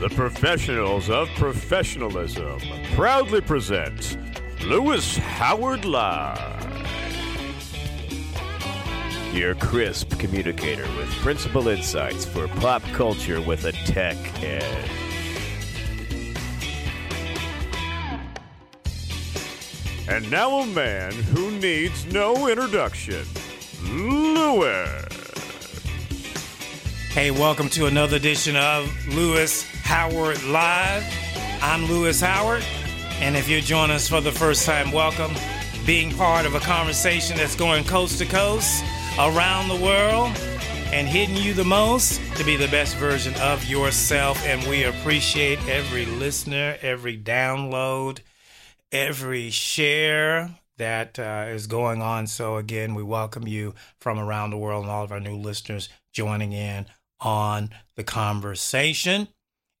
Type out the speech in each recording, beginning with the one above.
The professionals of professionalism proudly present Lewis Howard Live. Your crisp communicator with principal insights for pop culture with a tech edge. And now a man who needs no introduction, Lewis. Hey, welcome to another edition of Lewis Howard Live. I'm Lewis Howard, and if you're joining us for the first time, welcome. Being part of a conversation that's going coast to coast, around the world, and hitting you the most to be the best version of yourself. And we appreciate every listener, every download, every share that is going on. So again, we welcome you from around the world and all of our new listeners joining in on the conversation.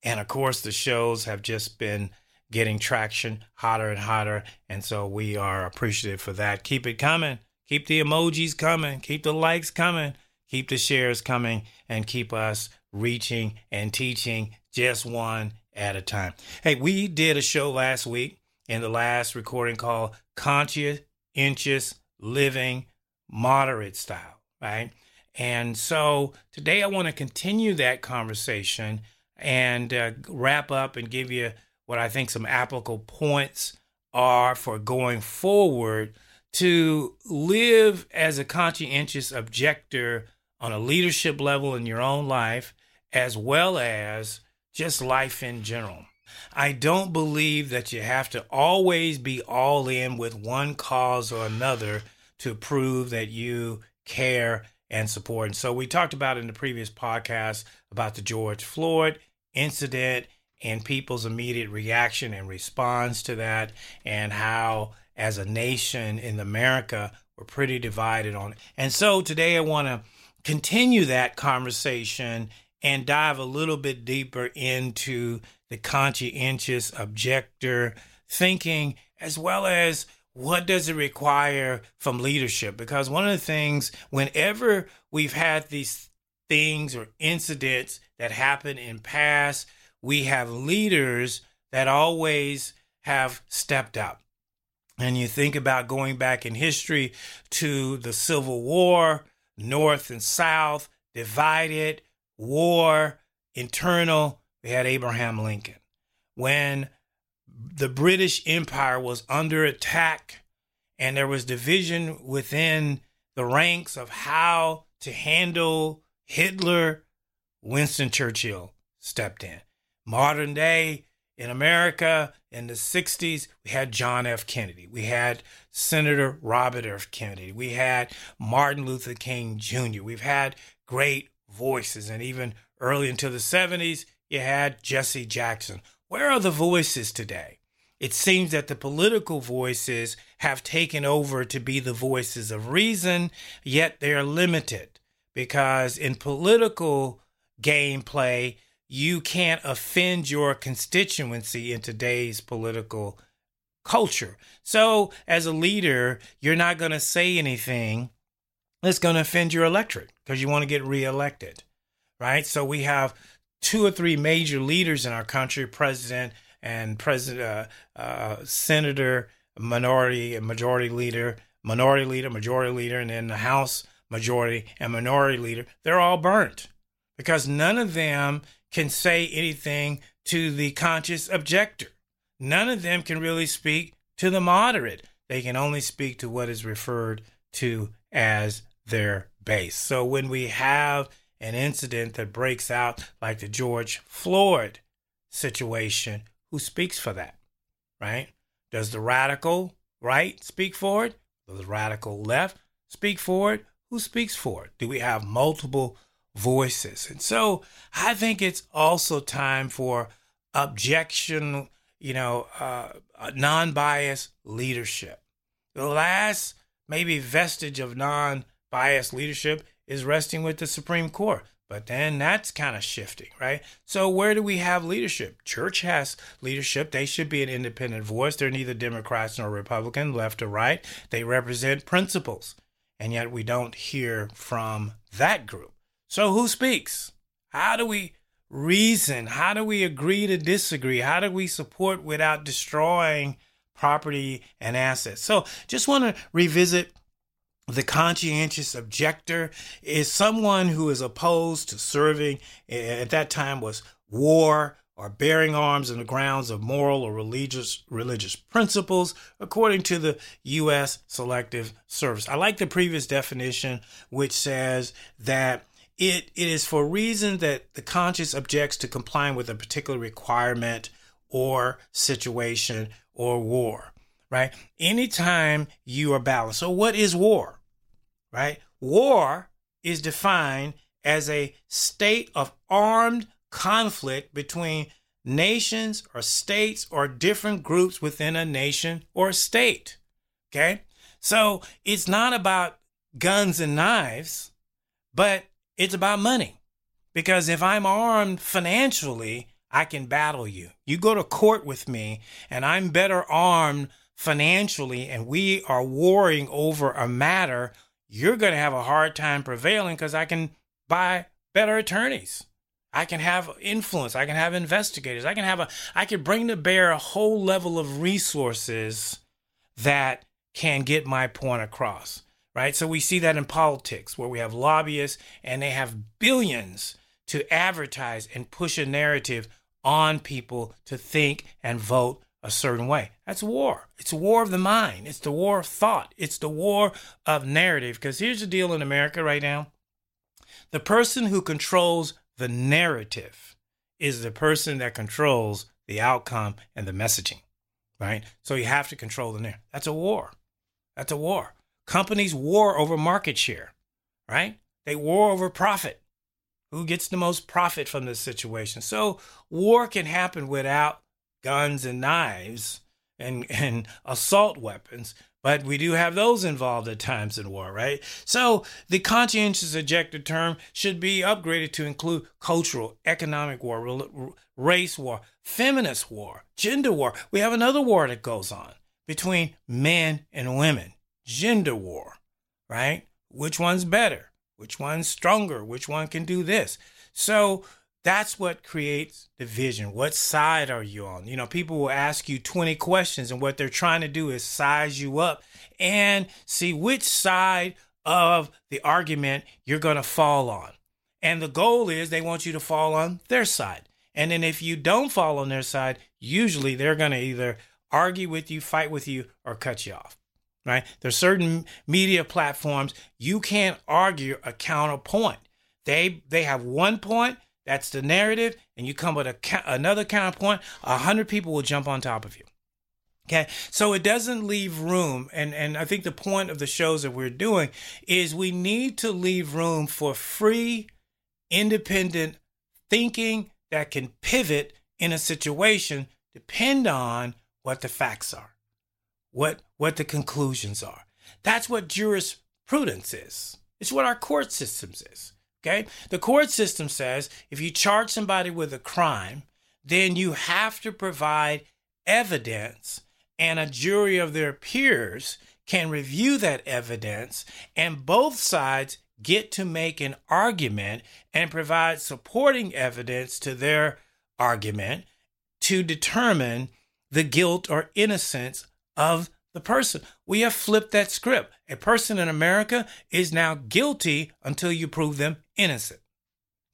And of course, the shows have just been getting traction hotter and hotter. And so we are appreciative for that. Keep it coming. Keep the emojis coming. Keep the likes coming. Keep the shares coming, and keep us reaching and teaching just one at a time. Hey, we did a show last week in the last recording called Conscientious Living Moderate Style, right? And so today I want to continue that conversation and wrap up and give you what I think some applicable points are for going forward to live as a conscientious objector on a leadership level in your own life, as well as just life in general. I don't believe that you have to always be all in with one cause or another to prove that you care and support. And so we talked about in the previous podcast about the George Floyd incident and people's immediate reaction and response to that, and how as a nation in America, we're pretty divided on it. And so today I want to continue that conversation and dive a little bit deeper into the conscientious objector thinking, as well as what does it require from leadership? Because one of the things, whenever we've had these things or incidents that happen in past, we have leaders that always have stepped up. And you think about going back in history to the Civil War, North and South, divided, war, internal. We had Abraham Lincoln. When the British Empire was under attack and there was division within the ranks of how to handle Hitler, Winston Churchill stepped in. Modern day in America in the 60s, we had John F. Kennedy. We had Senator Robert F. Kennedy. We had Martin Luther King Jr. We've had great voices. And even early into the 70s, you had Jesse Jackson. Where are the voices today? It seems that the political voices have taken over to be the voices of reason, yet they're limited because in political gameplay, you can't offend your constituency in today's political culture. So as a leader, you're not going to say anything that's going to offend your electorate because you want to get reelected, right? So we have two or three major leaders in our country, president, senator, minority leader, majority leader, and then the House majority and minority leader. They're all burnt because none of them can say anything to the conscious objector. None of them can really speak to the moderate. They can only speak to what is referred to as their base. So when we have an incident that breaks out like the George Floyd situation, who speaks for that, right? Does the radical right speak for it? Does the radical left speak for it? Who speaks for it? Do we have multiple voices? And so I think it's also time for objection, non-biased leadership. The last maybe vestige of non-biased leadership is resting with the Supreme Court. But then that's kind of shifting, right? So where do we have leadership? Church has leadership. They should be an independent voice. They're neither Democrats nor Republican, left or right. They represent principles. And yet we don't hear from that group. So who speaks? How do we reason? How do we agree to disagree? How do we support without destroying property and assets? So just want to revisit the conscientious objector is someone who is opposed to serving, at that time was war, or bearing arms on the grounds of moral or religious principles, according to the U.S. Selective Service. I like the previous definition, which says that it is for reason that the conscience objects to complying with a particular requirement or situation or war, right? Anytime you are balanced. So what is war, right? War is defined as a state of armed conflict between nations or states or different groups within a nation or state. Okay. So it's not about guns and knives, but it's about money. Because if I'm armed financially, I can battle you. You go to court with me and I'm better armed financially and we are warring over a matter, you're going to have a hard time prevailing because I can buy better attorneys. I can have influence. I can have investigators. I can bring to bear a whole level of resources that can get my point across, right? So we see that in politics where we have lobbyists and they have billions to advertise and push a narrative on people to think and vote a certain way. That's war. It's a war of the mind. It's the war of thought. It's the war of narrative. Because here's the deal in America right now. The person who controls the narrative is the person that controls the outcome and the messaging, right? So you have to control the narrative. That's a war. That's a war. Companies war over market share, right? They war over profit. Who gets the most profit from this situation? So war can happen without guns and knives and assault weapons, but we do have those involved at times in war, right? So the conscientious objector term should be upgraded to include cultural, economic war, race war, feminist war, gender war. We have another war that goes on between men and women, gender war, right? Which one's better? Which one's stronger? Which one can do this? So that's what creates division. What side are you on? You know, people will ask you 20 questions and what they're trying to do is size you up and see which side of the argument you're going to fall on. And the goal is they want you to fall on their side. And then if you don't fall on their side, usually they're going to either argue with you, fight with you, or cut you off, right? There's certain media platforms you can't argue a counterpoint. They have one point. That's the narrative. And you come with another counterpoint, 100 people will jump on top of you. Okay. So it doesn't leave room. And I think the point of the shows that we're doing is we need to leave room for free, independent thinking that can pivot in a situation, depend on what the facts are, what the conclusions are. That's what jurisprudence is. It's what our court systems is. Okay, the court system says if you charge somebody with a crime, then you have to provide evidence and a jury of their peers can review that evidence and both sides get to make an argument and provide supporting evidence to their argument to determine the guilt or innocence of the person. We have flipped that script. A person in America is now guilty until you prove them innocent.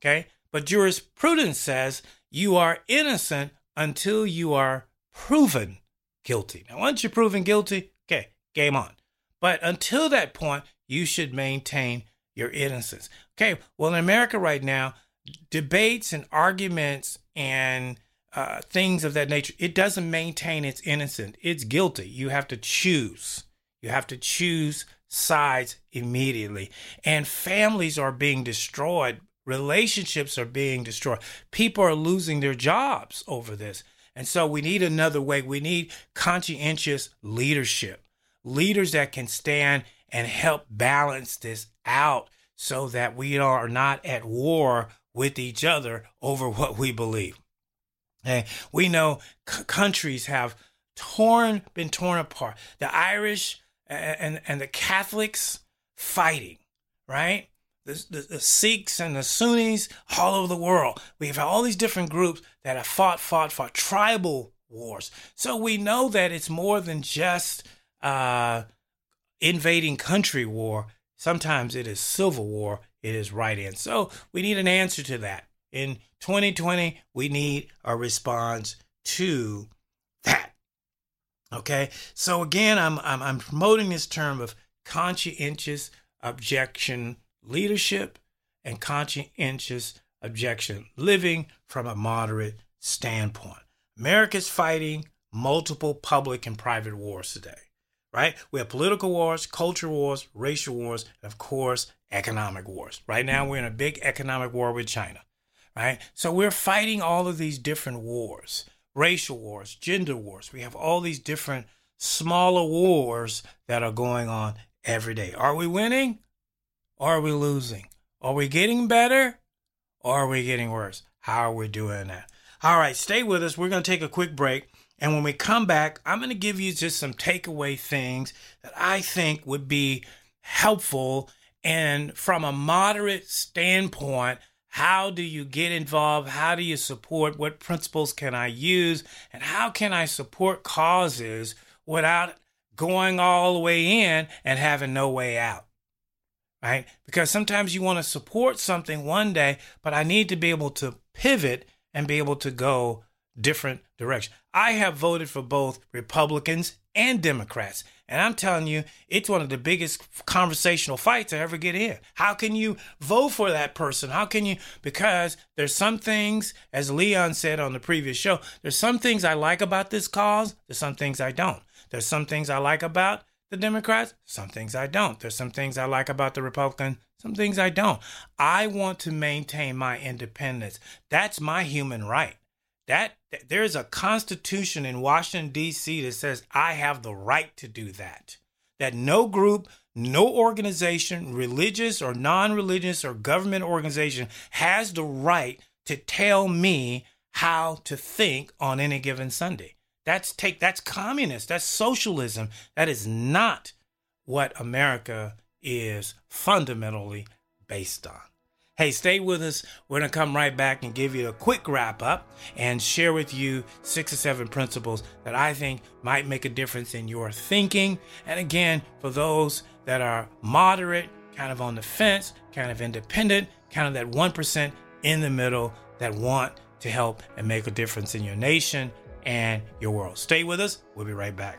Okay. But jurisprudence says you are innocent until you are proven guilty. Now, once you're proven guilty, okay, game on. But until that point, you should maintain your innocence. Okay. Well, in America right now, debates and arguments and things of that nature, it doesn't maintain its innocence. It's guilty. You have to choose. You have to choose sides immediately. And families are being destroyed. Relationships are being destroyed. People are losing their jobs over this. And so we need another way. We need conscientious leadership, leaders that can stand and help balance this out so that we are not at war with each other over what we believe. We know countries have been torn apart. The Irish and the Catholics fighting, right? the Sikhs and the Sunnis all over the world. We have all these different groups that have fought tribal wars. So we know that it's more than just invading country war. Sometimes it is civil war. It is right in. So we need an answer to that. In 2020, we need a response to that. Okay. So again, I'm promoting this term of conscientious objection leadership and conscientious objection living from a moderate standpoint. America's fighting multiple public and private wars today, right? We have political wars, culture wars, racial wars, and of course, economic wars. Right now, we're in a big economic war with China, right? So we're fighting all of these different wars, racial wars, gender wars. We have all these different smaller wars that are going on every day. Are we winning? Or are we losing? Are we getting better? Or are we getting worse? How are we doing that? All right, stay with us. We're going to take a quick break. And when we come back, I'm going to give you just some takeaway things that I think would be helpful. And from a moderate standpoint, how do you get involved? How do you support? What principles can I use? And how can I support causes without going all the way in and having no way out? Right? Because sometimes you want to support something one day, but I need to be able to pivot and be able to go different direction. I have voted for both Republicans and Democrats. And I'm telling you, it's one of the biggest conversational fights I ever get in. How can you vote for that person? How can you? Because there's some things, as Leon said on the previous show, there's some things I like about this cause. There's some things I don't. There's some things I like about the Democrats, some things I don't. There's some things I like about the Republicans, some things I don't. I want to maintain my independence. That's my human right. There is a constitution in Washington, D.C. that says I have the right to do that. That no group, no organization, religious or non-religious or government organization has the right to tell me how to think on any given Sunday. That's communist. That's socialism. That is not what America is fundamentally based on. Hey, stay with us. We're going to come right back and give you a quick wrap up and share with you 6 or 7 principles that I think might make a difference in your thinking. And again, for those that are moderate, kind of on the fence, kind of independent, kind of that 1% in the middle that want to help and make a difference in your nation and your world. Stay with us. We'll be right back.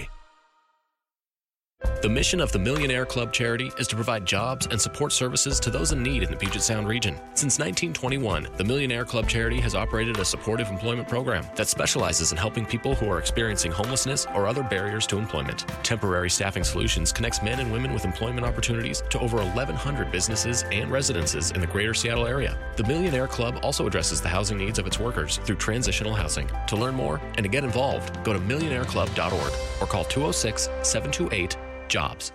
The mission of the Millionaire Club charity is to provide jobs and support services to those in need in the Puget Sound region. Since 1921, the Millionaire Club charity has operated a supportive employment program that specializes in helping people who are experiencing homelessness or other barriers to employment. Temporary Staffing Solutions connects men and women with employment opportunities to over 1,100 businesses and residences in the greater Seattle area. The Millionaire Club also addresses the housing needs of its workers through transitional housing. To learn more and to get involved, go to millionaireclub.org or call 206-728-228. Jobs.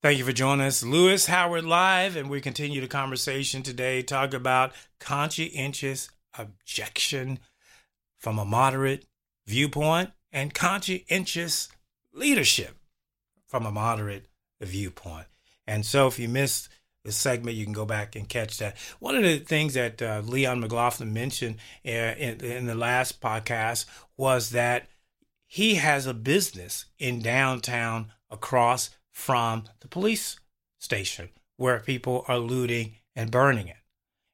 Thank you for joining us, Lewis Howard Live, and we continue the conversation today. Talk about conscientious objection from a moderate viewpoint and conscientious leadership from a moderate viewpoint. And so, if you missed the segment, you can go back and catch that. One of the things that Leon McLaughlin mentioned in the last podcast was that he has a business in downtown across from the police station where people are looting and burning it.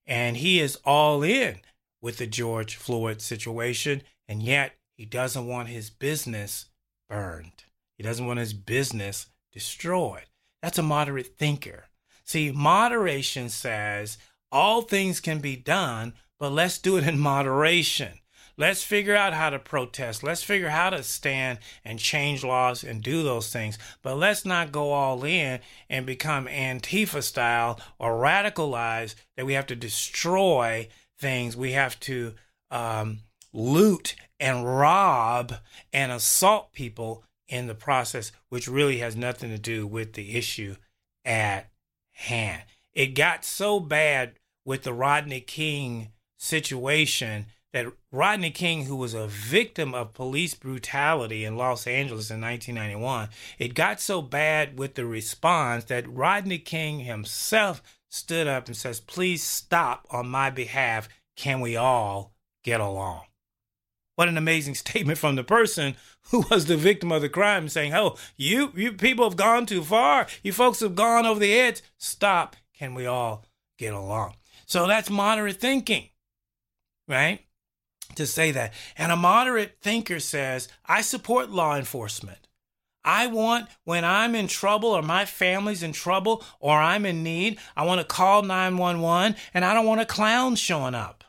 And he is all in with the George Floyd situation, and yet he doesn't want his business burned. He doesn't want his business destroyed. That's a moderate thinker. See, moderation says all things can be done, but let's do it in moderation. Let's figure out how to protest. Let's figure how to stand and change laws and do those things. But let's not go all in and become Antifa style or radicalized that we have to destroy things. We have to loot and rob and assault people in the process, which really has nothing to do with the issue at hand. It got so bad with the Rodney King situation that Rodney King, who was a victim of police brutality in Los Angeles in 1991, it got so bad with the response that Rodney King himself stood up and says, "Please stop on my behalf. Can we all get along?" What an amazing statement from the person who was the victim of the crime, saying, "Oh, you people have gone too far. You folks have gone over the edge. Stop. Can we all get along?" So that's moderate thinking, right? To say that. And a moderate thinker says, I support law enforcement. I want, when I'm in trouble or my family's in trouble or I'm in need, I want to call 911, and I don't want a clown showing up.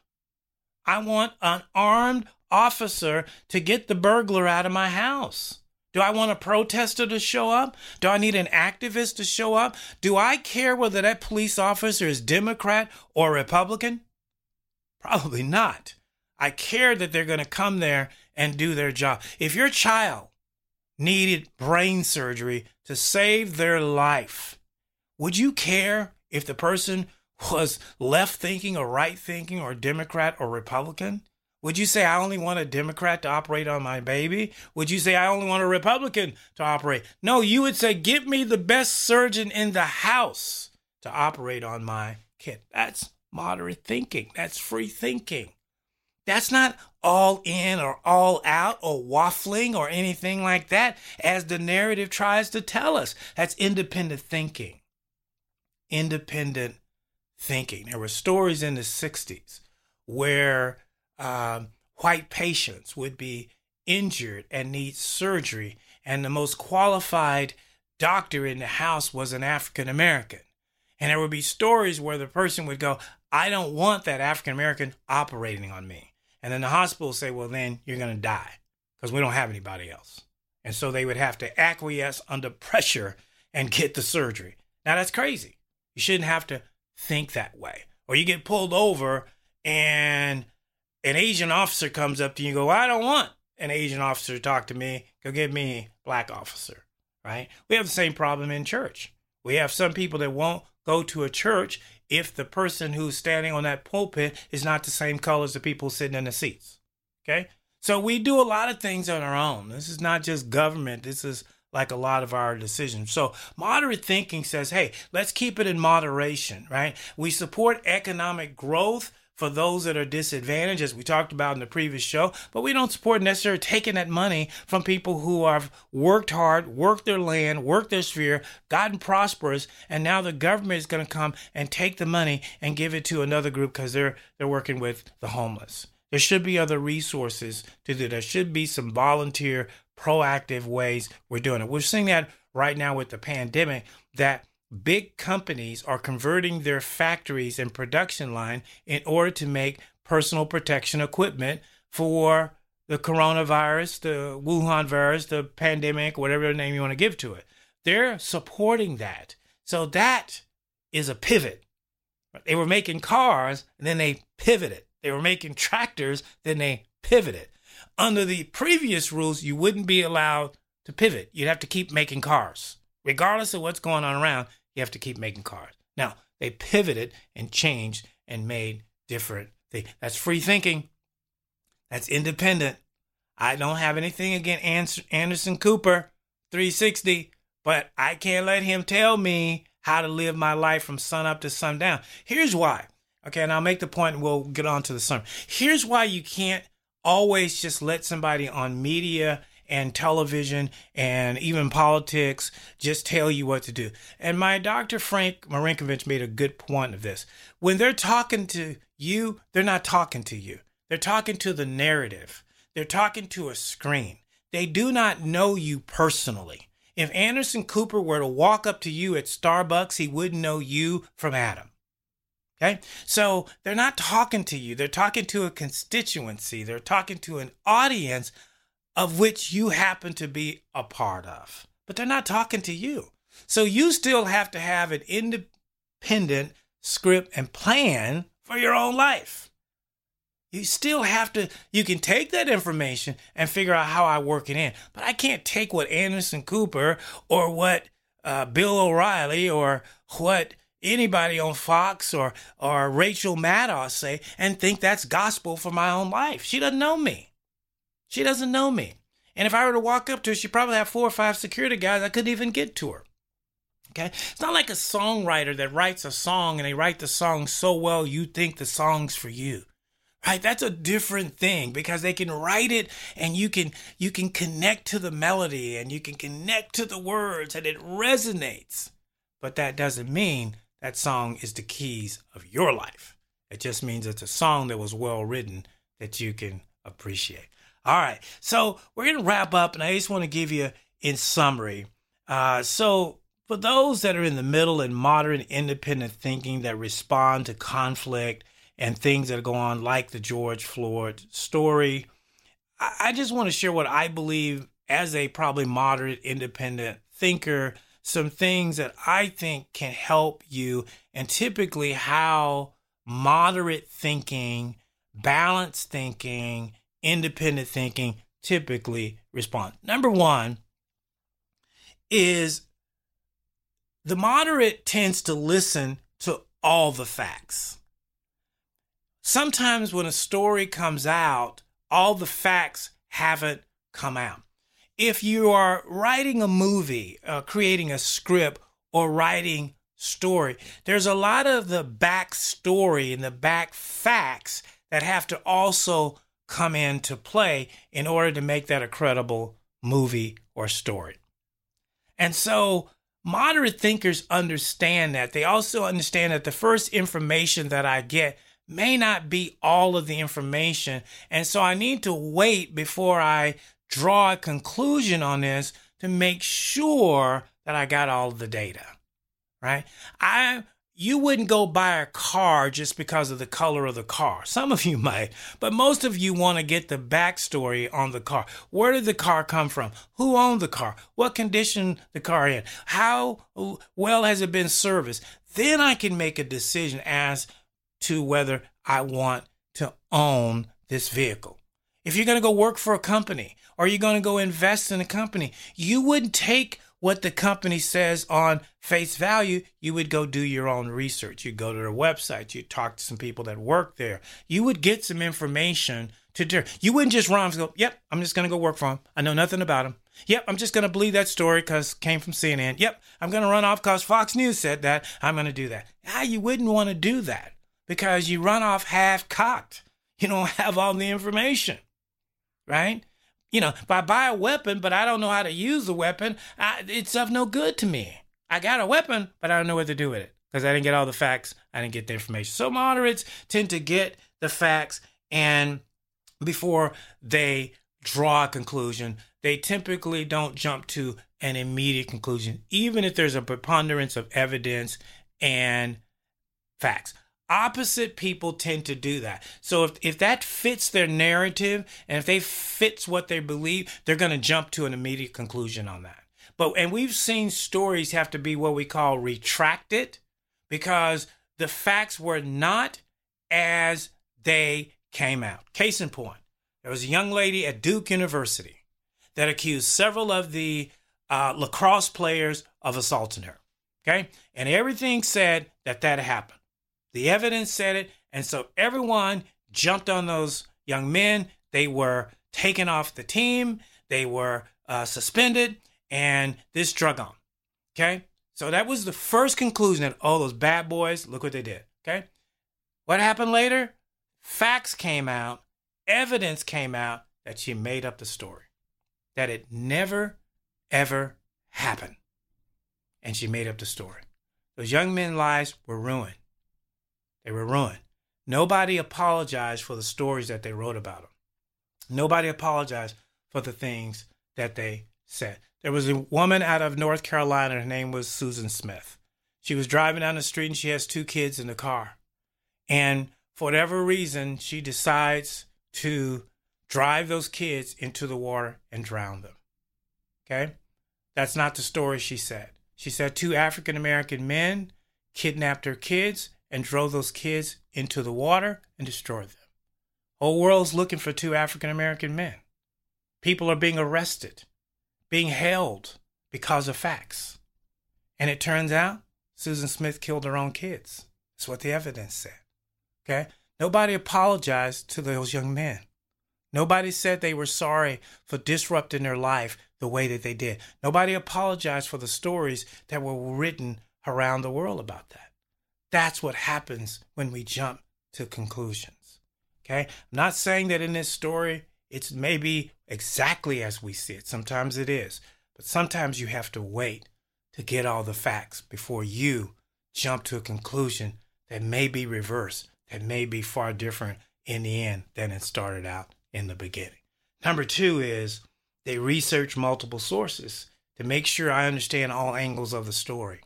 I want an armed officer to get the burglar out of my house. Do I want a protester to show up? Do I need an activist to show up? Do I care whether that police officer is Democrat or Republican? Probably not. I care that they're going to come there and do their job. If your child needed brain surgery to save their life, would you care if the person was left thinking or right thinking or Democrat or Republican? Would you say, I only want a Democrat to operate on my baby? Would you say, I only want a Republican to operate? No, you would say, give me the best surgeon in the house to operate on my kid. That's moderate thinking. That's free thinking. That's not all in or all out or waffling or anything like that, as the narrative tries to tell us. That's independent thinking. Independent thinking. There were stories in the 60s where white patients would be injured and need surgery, and the most qualified doctor in the house was an African American. And there would be stories where the person would go, I don't want that African American operating on me. And then the hospital say, well, then you're going to die because we don't have anybody else. And so they would have to acquiesce under pressure and get the surgery. Now, that's crazy. You shouldn't have to think that way. Or you get pulled over and an Asian officer comes up to you and go, well, I don't want an Asian officer to talk to me. Go get me a black officer, right? We have the same problem in church. We have some people that won't go to a church if the person who's standing on that pulpit is not the same color as the people sitting in the seats. Okay? So we do a lot of things on our own. This is not just government. This is like a lot of our decisions. So moderate thinking says, hey, let's keep it in moderation, right? We support economic growth for those that are disadvantaged, as we talked about in the previous show, but we don't support necessarily taking that money from people who have worked hard, worked their land, worked their sphere, gotten prosperous, and now the government is going to come and take the money and give it to another group because they're working with the homeless. There should be other resources to do. There should be some volunteer, proactive ways we're doing it. We're seeing that right now with the pandemic, that big companies are converting their factories and production line in order to make personal protection equipment for the coronavirus, the Wuhan virus, the pandemic, whatever name you want to give to it. They're supporting that. So that is a pivot. They were making cars, and then they pivoted. They were making tractors, then they pivoted. Under the previous rules, you wouldn't be allowed to pivot. You'd have to keep making cars. Regardless of what's going on around, you have to keep making cars. Now, they pivoted and changed and made different things. That's free thinking. That's independent. I don't have anything against Anderson Cooper, 360, but I can't let him tell me how to live my life from sun up to sun down. Here's why. Okay, and I'll make the point and we'll get on to the sermon. Here's why you can't always just let somebody on media and television and even politics just tell you what to do. And my doctor, Frank Marinkovich, made a good point of this. When they're talking to you, they're not talking to you. They're talking to the narrative. They're talking to a screen. They do not know you personally. If Anderson Cooper were to walk up to you at Starbucks, he wouldn't know you from Adam. Okay, so they're not talking to you. They're talking to a constituency. They're talking to an audience of which you happen to be a part of, but they're not talking to you. So you still have to have an independent script and plan for your own life. You still have to, you can take that information and figure out how I work it in, but I can't take what Anderson Cooper or what Bill O'Reilly or what anybody on Fox or Rachel Maddow say and think that's gospel for my own life. She doesn't know me. She doesn't know me. And if I were to walk up to her, she'd probably have 4 or 5 security guys. I couldn't even get to her. Okay. It's not like a songwriter that writes a song and they write the song so well you think the song's for you. Right? That's a different thing because they can write it and you can connect to the melody and you can connect to the words and it resonates. But that doesn't mean that song is the keys of your life. It just means it's a song that was well written that you can appreciate. All right. So we're going to wrap up, and I just want to give you in summary. So for those that are in the middle and modern independent thinking that respond to conflict and things that go on like the George Floyd story, I just want to share what I believe as a probably moderate independent thinker, some things that I think can help you, and typically how moderate thinking, balanced thinking, independent thinking typically respond. Number one is the moderate tends to listen to all the facts. Sometimes when a story comes out, all the facts haven't come out. If you are writing a movie, creating a script, or writing story, there's a lot of the backstory and the back facts that have to also come into play in order to make that a credible movie or story. And so moderate thinkers understand that. They also understand that the first information that I get may not be all of the information. And so I need to wait before I draw a conclusion on this to make sure that I got all of the data, right? You wouldn't go buy a car just because of the color of the car. Some of you might, but most of you want to get the backstory on the car. Where did the car come from? Who owned the car? What condition the car in? How well has it been serviced? Then I can make a decision as to whether I want to own this vehicle. If you're going to go work for a company or you're going to go invest in a company, you wouldn't take what the company says on face value. You would go do your own research. You go to their website. You talk to some people that work there. You would get some information to do. You wouldn't just run and go, yep, I'm just going to go work for him. I know nothing about him. Yep, I'm just going to believe that story because it came from CNN. Yep, I'm going to run off because Fox News said that. I'm going to do that. Ah, you wouldn't want to do that because you run off half-cocked. You don't have all the information. Right? You know, if I buy a weapon, but I don't know how to use the weapon, it's of no good to me. I got a weapon, but I don't know what to do with it because I didn't get all the facts. I didn't get the information. So moderates tend to get the facts, and before they draw a conclusion, they typically don't jump to an immediate conclusion, even if there's a preponderance of evidence and facts. Opposite people tend to do that. So if that fits their narrative and if they fits what they believe, they're going to jump to an immediate conclusion on that. And we've seen stories have to be what we call retracted because the facts were not as they came out. Case in point, there was a young lady at Duke University that accused several of the lacrosse players of assaulting her. Okay. And everything said that happened. The evidence said it, and so everyone jumped on those young men. They were taken off the team. They were suspended, and this drug on. Okay? So that was the first conclusion that, oh, those bad boys, look what they did. Okay? What happened later? Facts came out. Evidence came out that she made up the story, that it never, ever happened, and she made up the story. Those young men's lives were ruined. They were ruined. Nobody apologized for the stories that they wrote about them. Nobody apologized for the things that they said. There was a woman out of North Carolina. Her name was Susan Smith. She was driving down the street and she has 2 kids in the car. And for whatever reason, she decides to drive those kids into the water and drown them. Okay? That's not the story she said. She said two African-American men kidnapped her kids and drove those kids into the water and destroyed them. Whole world's looking for two African-American men. People are being arrested, being held because of facts. And it turns out Susan Smith killed her own kids. That's what the evidence said. Okay? Nobody apologized to those young men. Nobody said they were sorry for disrupting their life the way that they did. Nobody apologized for the stories that were written around the world about that. That's what happens when we jump to conclusions. Okay? I'm not saying that in this story, it's maybe exactly as we see it. Sometimes it is. But sometimes you have to wait to get all the facts before you jump to a conclusion that may be reversed, that may be far different in the end than it started out in the beginning. Number two is they research multiple sources to make sure I understand all angles of the story.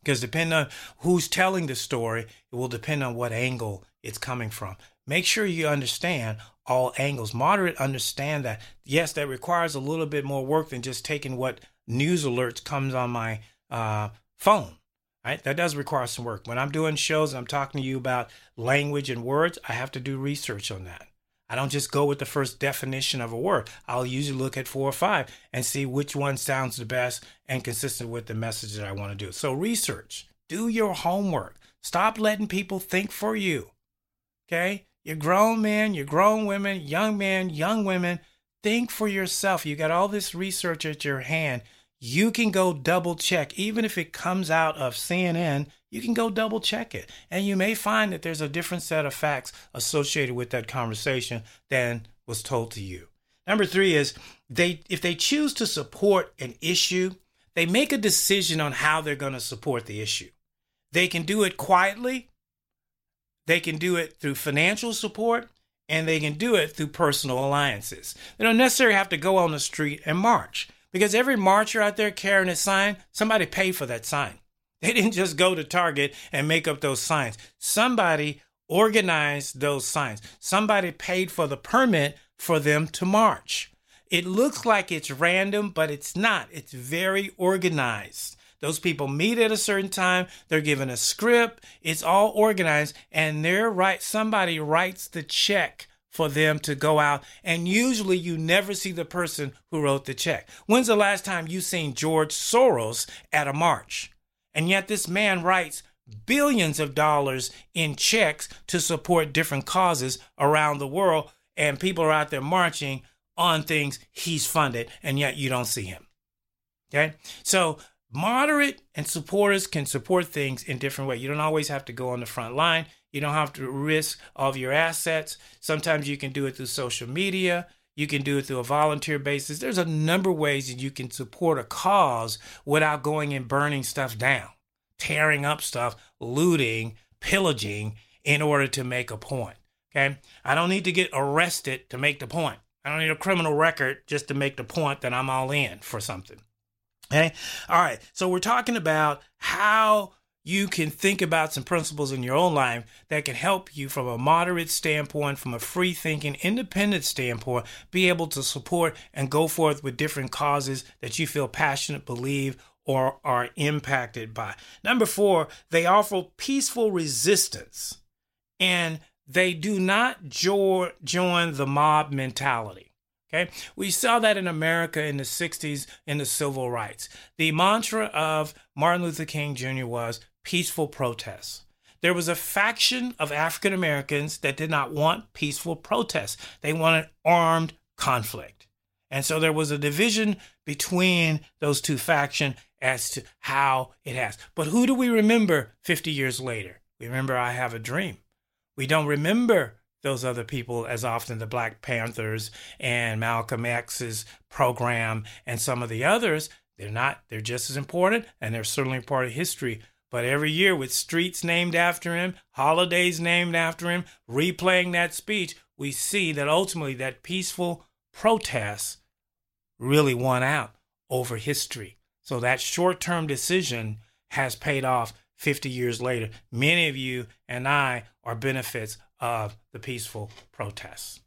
Because depending on who's telling the story, it will depend on what angle it's coming from. Make sure you understand all angles. Moderate understand that. Yes, that requires a little bit more work than just taking what news alerts comes on my phone. Right? That does require some work. When I'm doing shows and I'm talking to you about language and words, I have to do research on that. I don't just go with the first definition of a word. I'll usually look at 4 or 5 and see which one sounds the best and consistent with the message that I want to do. So research. Do your homework. Stop letting people think for you. Okay? You're grown men, you're grown women, young women. Think for yourself. You got all this research at your hand. You can go double check. Even if it comes out of CNN, you can go double check it. And you may find that there's a different set of facts associated with that conversation than was told to you. Number three is if they choose to support an issue, they make a decision on how they're going to support the issue. They can do it quietly. They can do it through financial support, and they can do it through personal alliances. They don't necessarily have to go on the street and march. Because every marcher out there carrying a sign, somebody paid for that sign. They didn't just go to Target and make up those signs. Somebody organized those signs. Somebody paid for the permit for them to march. It looks like it's random, but it's not. It's very organized. Those people meet at a certain time. They're given a script. It's all organized. And somebody writes the check for them to go out, and usually you never see the person who wrote the check. When's the last time you seen George Soros at a march? And yet this man writes billions of dollars in checks to support different causes around the world, and people are out there marching on things he's funded, and yet you don't see him. Okay? So moderate and supporters can support things in different ways. You don't always have to go on the front line. You don't have to risk all of your assets. Sometimes you can do it through social media. You can do it through a volunteer basis. There's a number of ways that you can support a cause without going and burning stuff down, tearing up stuff, looting, pillaging in order to make a point. Okay? I don't need to get arrested to make the point. I don't need a criminal record just to make the point that I'm all in for something. Okay? All right. So we're talking about how you can think about some principles in your own life that can help you from a moderate standpoint, from a free thinking, independent standpoint, be able to support and go forth with different causes that you feel passionate, believe, or are impacted by. Number four, they offer peaceful resistance, and they do not join the mob mentality. Okay, we saw that in America in the 60s in the civil rights. The mantra of Martin Luther King Jr. was peaceful protests. There was a faction of African Americans that did not want peaceful protests. They wanted armed conflict. And so there was a division between those two factions as to how it has. But who do we remember 50 years later? We remember I Have a Dream. We don't remember those other people as often, the Black Panthers and Malcolm X's program and some of the others. They're just as important, and they're certainly part of history. But every year with streets named after him, holidays named after him, replaying that speech, we see that ultimately that peaceful protest really won out over history. So that short-term decision has paid off 50 years later, many of you and I are benefits of the peaceful protests.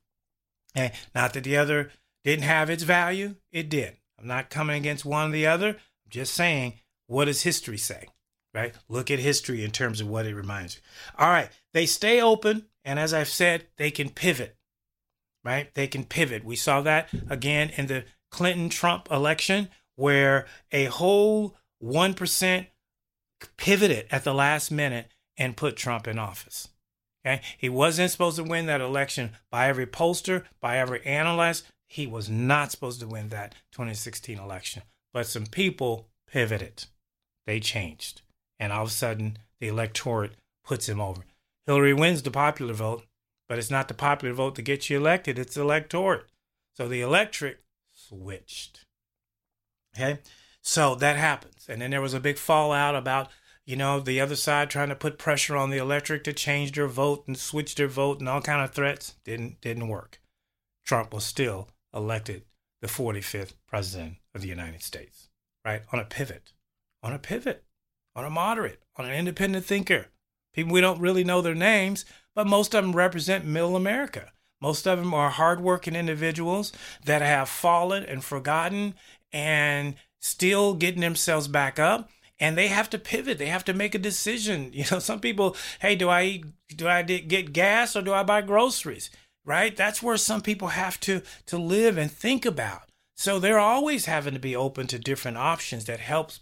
And not that the other didn't have its value. It did. I'm not coming against one or the other. I'm just saying, what does history say? Right? Look at history in terms of what it reminds you. All right. They stay open. And as I've said, they can pivot. Right? They can pivot. We saw that again in the Clinton-Trump election, where a whole 1% pivoted at the last minute and put Trump in office. Okay? He wasn't supposed to win that election by every pollster, by every analyst. He was not supposed to win that 2016 election. But some people pivoted. They changed. And all of a sudden, the electorate puts him over. Hillary wins the popular vote, but it's not the popular vote that gets you elected. It's the electorate. So the electorate switched. Okay? So that happens. And then there was a big fallout about, you know, the other side trying to put pressure on the electorate to change their vote and switch their vote and all kind of threats. Didn't work. Trump was still elected the 45th president of the United States, right? On a pivot, on a moderate, on an independent thinker. People we don't really know their names, but most of them represent middle America. Most of them are hardworking individuals that have fallen and forgotten and still getting themselves back up, and they have to pivot. They have to make a decision. You know, some people, hey, do I get gas or do I buy groceries? Right? That's where some people have to live and think about. So they're always having to be open to different options that helps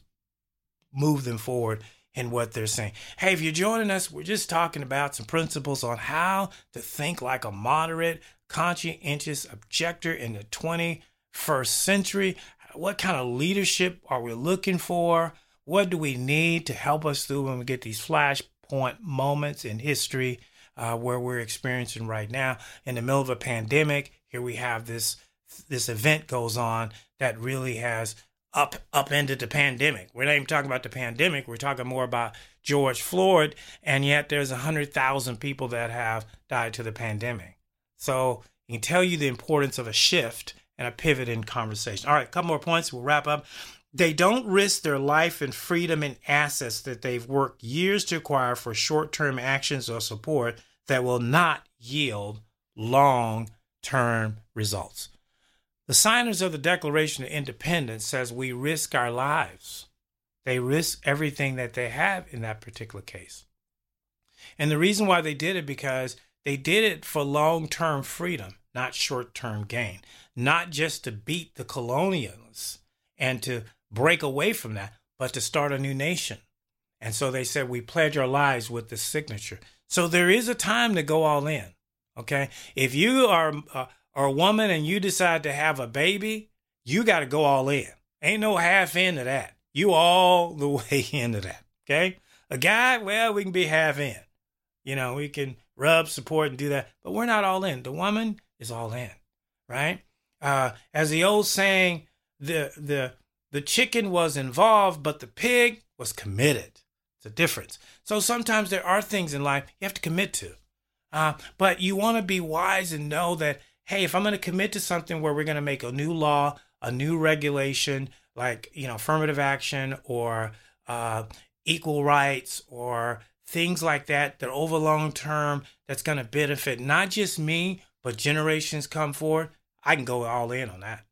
move them forward in what they're saying. Hey, if you're joining us, we're just talking about some principles on how to think like a moderate, conscientious objector in the 21st century. What kind of leadership are we looking for? What do we need to help us through when we get these flashpoint moments in history where we're experiencing right now in the middle of a pandemic? Here we have this event goes on that really has upended the pandemic. We're not even talking about the pandemic. We're talking more about George Floyd. And yet there's 100,000 people that have died to the pandemic. So it can tell you the importance of a shift and a pivot in conversation. All right, a couple more points. We'll wrap up. They don't risk their life and freedom and assets that they've worked years to acquire for short-term actions or support that will not yield long-term results. The signers of the Declaration of Independence says we risk our lives. They risk everything that they have in that particular case. And the reason why they did it, because they did it for long-term freedom, not short-term gain, not just to beat the colonialists and to break away from that, but to start a new nation. And so they said, we pledge our lives with this signature. So there is a time to go all in, okay? If you are a woman and you decide to have a baby, you got to go all in. Ain't no half into that. You all the way into that, okay? A guy, well, we can be half in. You know, we can rub, support, and do that, but we're not all in. The woman is all in, right? As the old saying, the chicken was involved, but the pig was committed. It's a difference. So sometimes there are things in life you have to commit to. But you want to be wise and know that, hey, if I'm going to commit to something where we're going to make a new law, a new regulation, like, you know, affirmative action or equal rights or things like that, that over long term, that's going to benefit not just me, but generations come forward, I can go all in on that.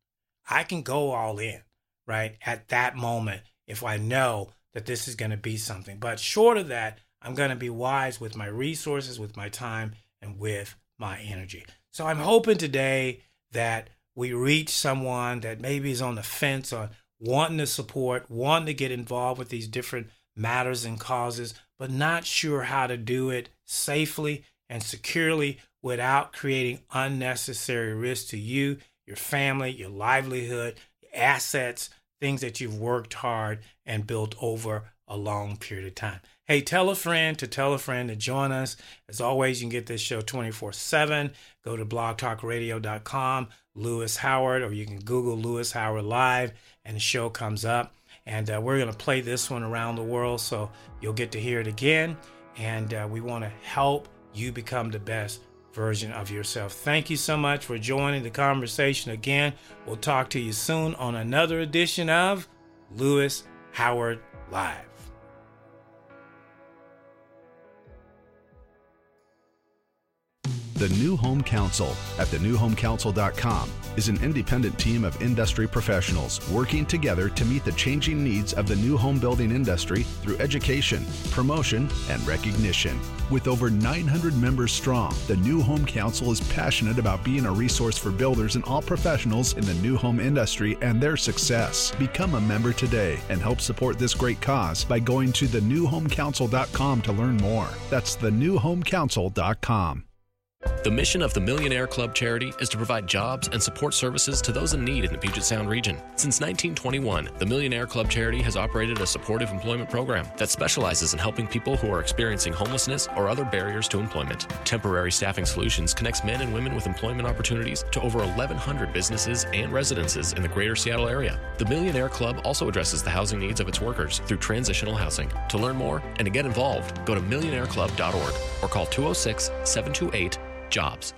I can go all in, right, at that moment if I know that this is going to be something. But short of that, I'm going to be wise with my resources, with my time, and with my energy. So I'm hoping today that we reach someone that maybe is on the fence or wanting to support, wanting to get involved with these different matters and causes, but not sure how to do it safely and securely without creating unnecessary risk to you, your family, your livelihood, assets, things that you've worked hard and built over a long period of time. Hey, tell a friend to join us. As always, you can get this show 24/7. Go to blogtalkradio.com, Lewis Howard, or you can Google Lewis Howard Live, and the show comes up. And we're going to play this one around the world, so you'll get to hear it again. And we want to help you become the best version of yourself. Thank you so much for joining the conversation again. We'll talk to you soon on another edition of Lewis Howard Live. The New Home Council at thenewhomecouncil.com is an independent team of industry professionals working together to meet the changing needs of the new home building industry through education, promotion, and recognition. With over 900 members strong, the New Home Council is passionate about being a resource for builders and all professionals in the new home industry and their success. Become a member today and help support this great cause by going to thenewhomecouncil.com to learn more. That's thenewhomecouncil.com. The mission of the Millionaire Club charity is to provide jobs and support services to those in need in the Puget Sound region. Since 1921, the Millionaire Club charity has operated a supportive employment program that specializes in helping people who are experiencing homelessness or other barriers to employment. Temporary Staffing Solutions connects men and women with employment opportunities to over 1,100 businesses and residences in the greater Seattle area. The Millionaire Club also addresses the housing needs of its workers through transitional housing. To learn more and to get involved, go to millionaireclub.org or call 206-728-JOBS.